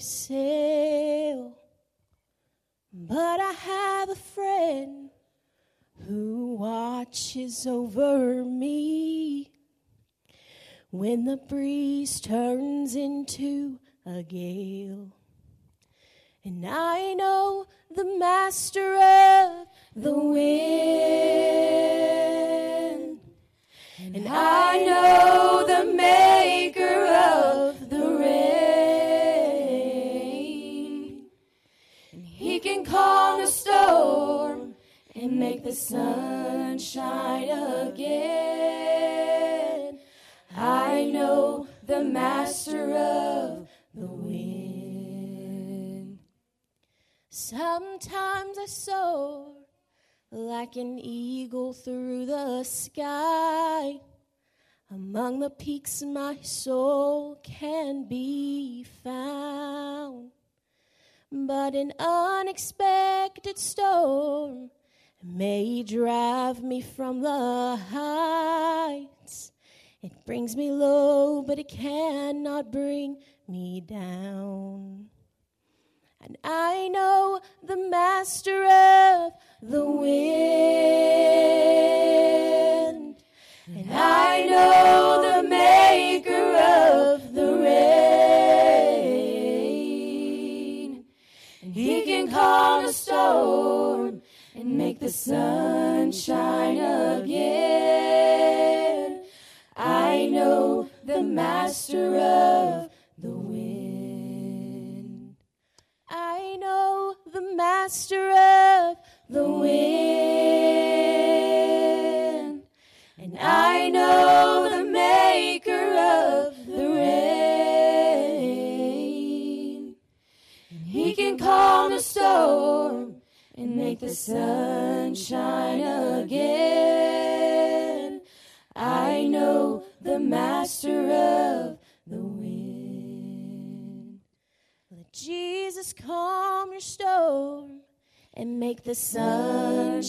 sail, but I have a friend who watches over me when the breeze turns into a gale. And I know the master of the wind, and I know the maker of the rain. And he can calm a storm and make the sun shine again. I know the master of the wind. Sometimes I soar like an eagle through the sky. Among the peaks my soul can be found. But an unexpected storm may drive me from the heights. It brings me low, but it cannot bring me down. And I know the master of the wind, and I know the maker of the rain. And he can calm a storm and make the sun shine again. I know the master of the wind. I know the master of the wind, and I know the maker of the rain. And he can calm a storm and make the sun shine again. I know the master of the wind. Jesus, calm your storm and make the sun